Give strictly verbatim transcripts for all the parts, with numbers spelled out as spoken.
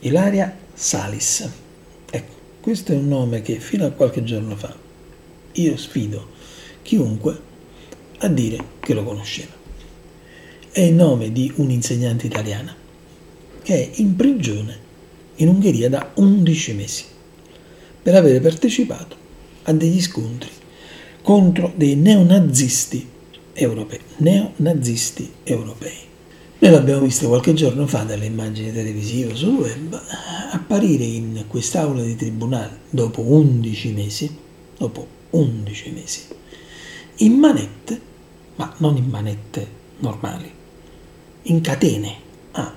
Ilaria Salis. Ecco, questo è un nome che fino a qualche giorno fa io sfido chiunque a dire che lo conosceva. È il nome di un'insegnante italiana che è in prigione in Ungheria da undici mesi per aver partecipato a degli scontri contro dei neonazisti europei. Neonazisti europei. Noi l'abbiamo visto qualche giorno fa dalle immagini televisive sul web apparire in quest'aula di tribunale dopo undici mesi, dopo undici mesi, in manette, ma non in manette normali, in catene, ah,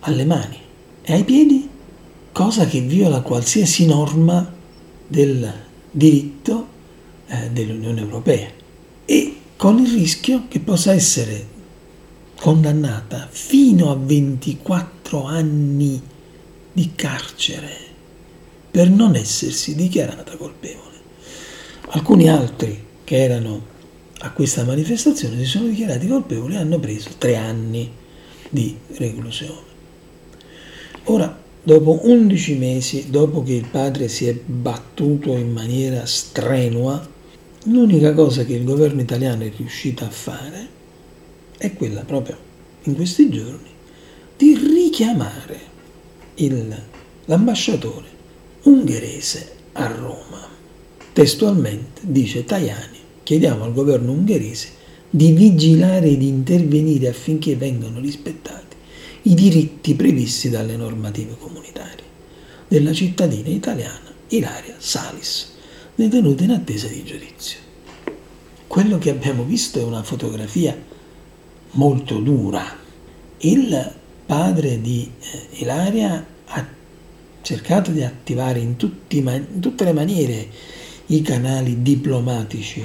alle mani e ai piedi, cosa che viola qualsiasi norma del diritto eh, dell'Unione Europea e con il rischio che possa essere condannata fino a ventiquattro anni di carcere per non essersi dichiarata colpevole. Alcuni altri che erano a questa manifestazione si sono dichiarati colpevoli e hanno preso tre anni di reclusione. Ora, dopo undici mesi, dopo che il padre si è battuto in maniera strenua, l'unica cosa che il governo italiano è riuscito a fare è quella proprio in questi giorni di richiamare il, l'ambasciatore ungherese a Roma. Testualmente dice Tajani: chiediamo al governo ungherese di vigilare e di intervenire affinché vengano rispettati i diritti previsti dalle normative comunitarie della cittadina italiana Ilaria Salis, detenuta in attesa di giudizio. Quello che abbiamo visto è una fotografia molto dura. Il padre di Ilaria ha cercato di attivare in, tutti, in tutte le maniere i canali diplomatici,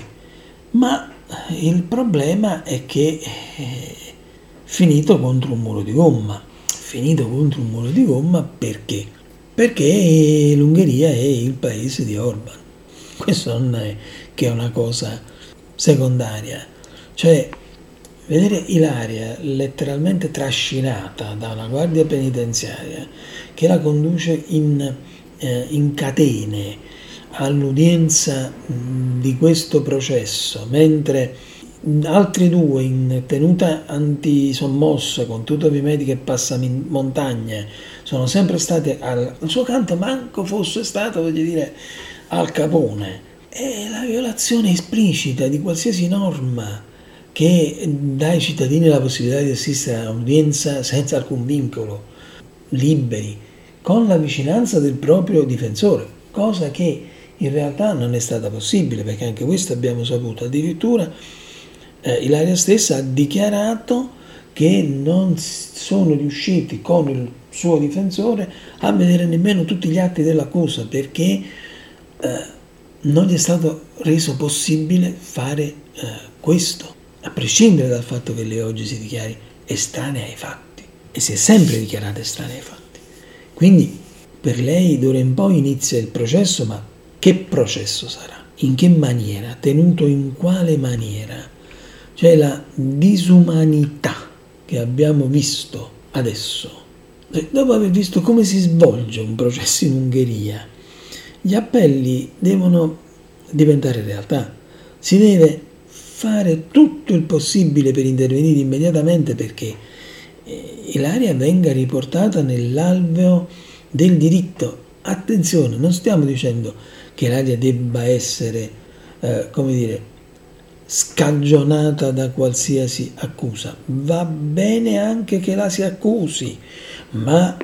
ma il problema è che è finito contro un muro di gomma. Finito contro un muro di gomma perché? Perché l'Ungheria è il paese di Orban. Questo non è che è una cosa secondaria. Cioè, vedere Ilaria letteralmente trascinata da una guardia penitenziaria che la conduce in, eh, in catene all'udienza mh, di questo processo, mentre altri due in tenuta antisommossa con tutovi mediche e passamontagna sono sempre stati al, al suo canto, manco fosse stato, voglio dire, al Capone. È la violazione esplicita di qualsiasi norma che dà ai cittadini la possibilità di assistere a un'udienza senza alcun vincolo, liberi, con la vicinanza del proprio difensore, cosa che in realtà non è stata possibile, perché anche questo abbiamo saputo. Addirittura eh, Ilaria stessa ha dichiarato che non sono riusciti con il suo difensore a vedere nemmeno tutti gli atti dell'accusa, perché eh, non gli è stato reso possibile fare eh, questo. A prescindere dal fatto che lei oggi si dichiari estranea ai fatti, e si è sempre dichiarata estranea ai fatti. Quindi per lei d'ora in poi inizia il processo, ma che processo sarà? In che maniera? Tenuto in quale maniera? Cioè la disumanità che abbiamo visto adesso, dopo aver visto come si svolge un processo in Ungheria, gli appelli devono diventare realtà. Si deve fare tutto il possibile per intervenire immediatamente perché Ilaria venga riportata nell'alveo del diritto. Attenzione, non stiamo dicendo che Ilaria debba essere, eh, come dire, scagionata da qualsiasi accusa. Va bene anche che la si accusi, ma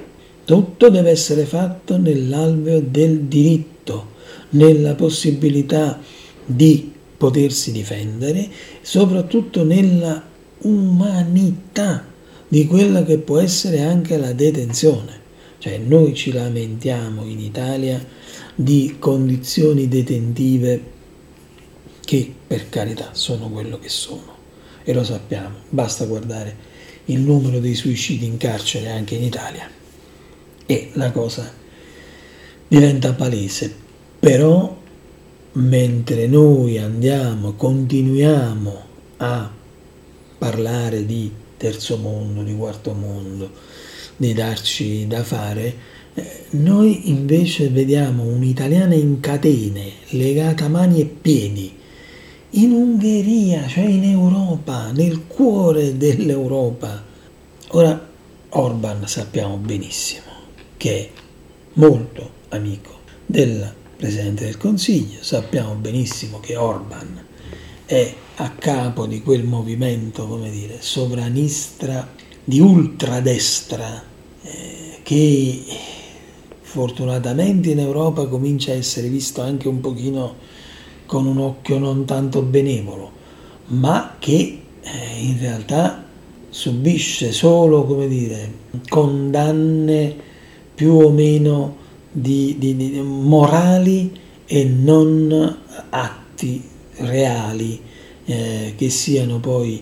tutto deve essere fatto nell'alveo del diritto, nella possibilità di potersi difendere, soprattutto nella umanità di quella che può essere anche la detenzione. Cioè noi ci lamentiamo in Italia di condizioni detentive che, per carità, sono quello che sono e lo sappiamo, basta guardare il numero dei suicidi in carcere anche in Italia e la cosa diventa palese. Però mentre noi andiamo, continuiamo a parlare di terzo mondo, di quarto mondo, di darci da fare, Noi invece vediamo un'italiana in catene, legata mani e piedi, in Ungheria, cioè in Europa, nel cuore dell'Europa. Ora, Orban sappiamo benissimo che è molto amico del Presidente del Consiglio, sappiamo benissimo che Orban è a capo di quel movimento, come dire, sovranista di ultradestra eh, che fortunatamente in Europa comincia a essere visto anche un pochino con un occhio non tanto benevolo, ma che eh, in realtà subisce solo, come dire, condanne più o meno di, di, di morali e non atti reali eh, che siano poi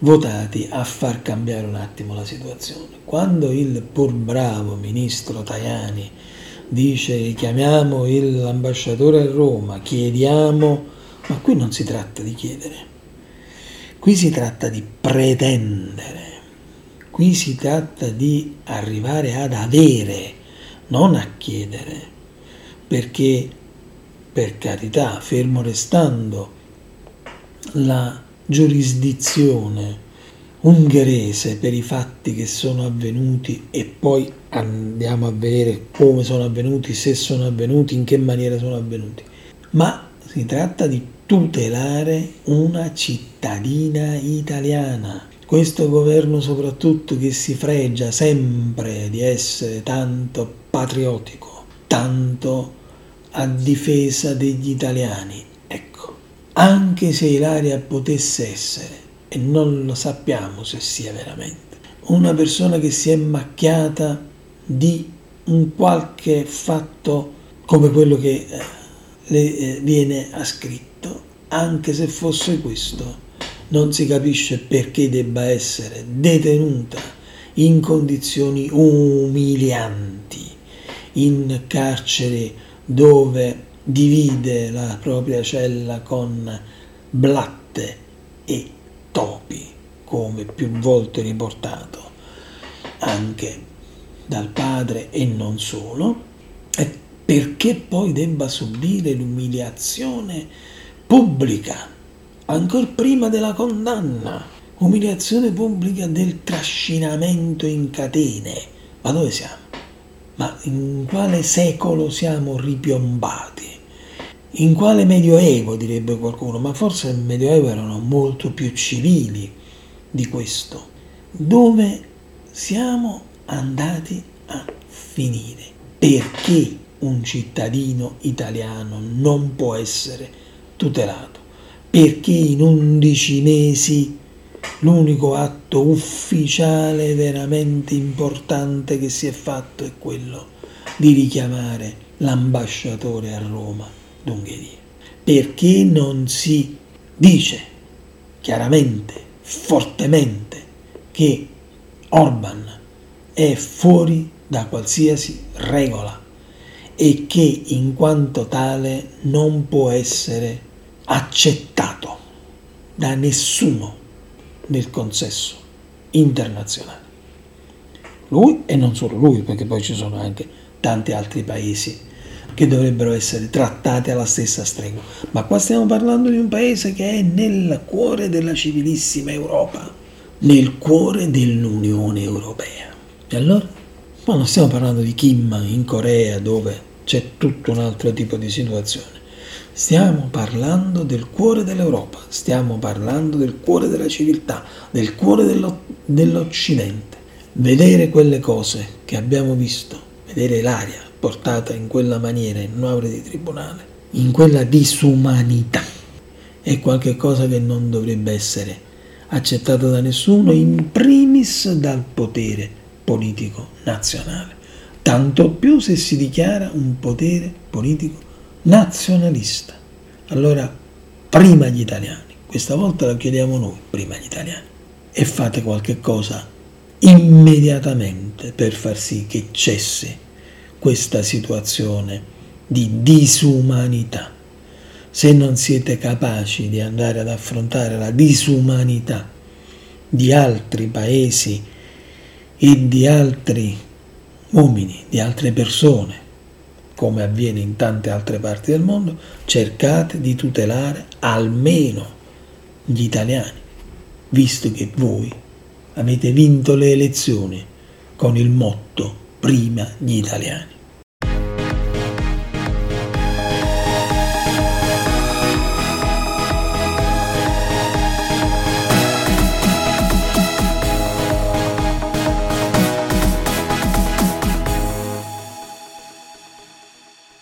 votati a far cambiare un attimo la situazione. Quando il pur bravo ministro Tajani dice chiamiamo l'ambasciatore a Roma, chiediamo, ma qui non si tratta di chiedere, qui si tratta di pretendere, qui si tratta di arrivare ad avere, non a chiedere, perché, per carità, fermo restando la giurisdizione ungherese per i fatti che sono avvenuti, e poi andiamo a vedere come sono avvenuti, se sono avvenuti, in che maniera sono avvenuti, ma si tratta di tutelare una cittadina italiana. Questo governo soprattutto, che si fregia sempre di essere tanto patriottico, tanto a difesa degli italiani, anche se Ilaria potesse essere, e non lo sappiamo se sia veramente, una persona che si è macchiata di un qualche fatto come quello che le viene ascritto, anche se fosse questo, non si capisce perché debba essere detenuta in condizioni umilianti, in carcere dove divide la propria cella con blatte e topi, come più volte riportato anche dal padre e non solo, e perché poi debba subire l'umiliazione pubblica ancor prima della condanna, umiliazione pubblica del trascinamento in catene. Ma dove siamo? Ma in quale secolo siamo ripiombati? In quale medioevo, direbbe qualcuno, ma forse il medioevo erano molto più civili di questo. Dove siamo andati a finire? Perché un cittadino italiano non può essere tutelato? Perché in undici mesi l'unico atto ufficiale veramente importante che si è fatto è quello di richiamare l'ambasciatore a Roma d'Ungheria? Perché non si dice chiaramente, fortemente, che Orban è fuori da qualsiasi regola e che in quanto tale non può essere accettato da nessuno nel consesso internazionale? Lui, e non solo lui, perché poi ci sono anche tanti altri paesi che dovrebbero essere trattati alla stessa stregua, ma qua stiamo parlando di un paese che è nel cuore della civilissima Europa, nel cuore dell'Unione Europea. E allora? Ma non stiamo parlando di Kim in Corea, dove c'è tutto un altro tipo di situazione. Stiamo parlando del cuore dell'Europa, stiamo parlando del cuore della civiltà, del cuore dello, dell'Occidente. Vedere quelle cose che abbiamo visto, vedere l'aria portata in quella maniera in un'aula di tribunale, in quella disumanità, è qualcosa che non dovrebbe essere accettato da nessuno, in primis dal potere politico nazionale, tanto più se si dichiara un potere politico nazionalista. Allora, prima gli italiani, questa volta lo chiediamo noi, prima gli italiani, e fate qualche cosa immediatamente per far sì che cessi questa situazione di disumanità. Se non siete capaci di andare ad affrontare la disumanità di altri paesi e di altri uomini, di altre persone, come avviene in tante altre parti del mondo, cercate di tutelare almeno gli italiani, visto che voi avete vinto le elezioni con il motto «Prima gli italiani».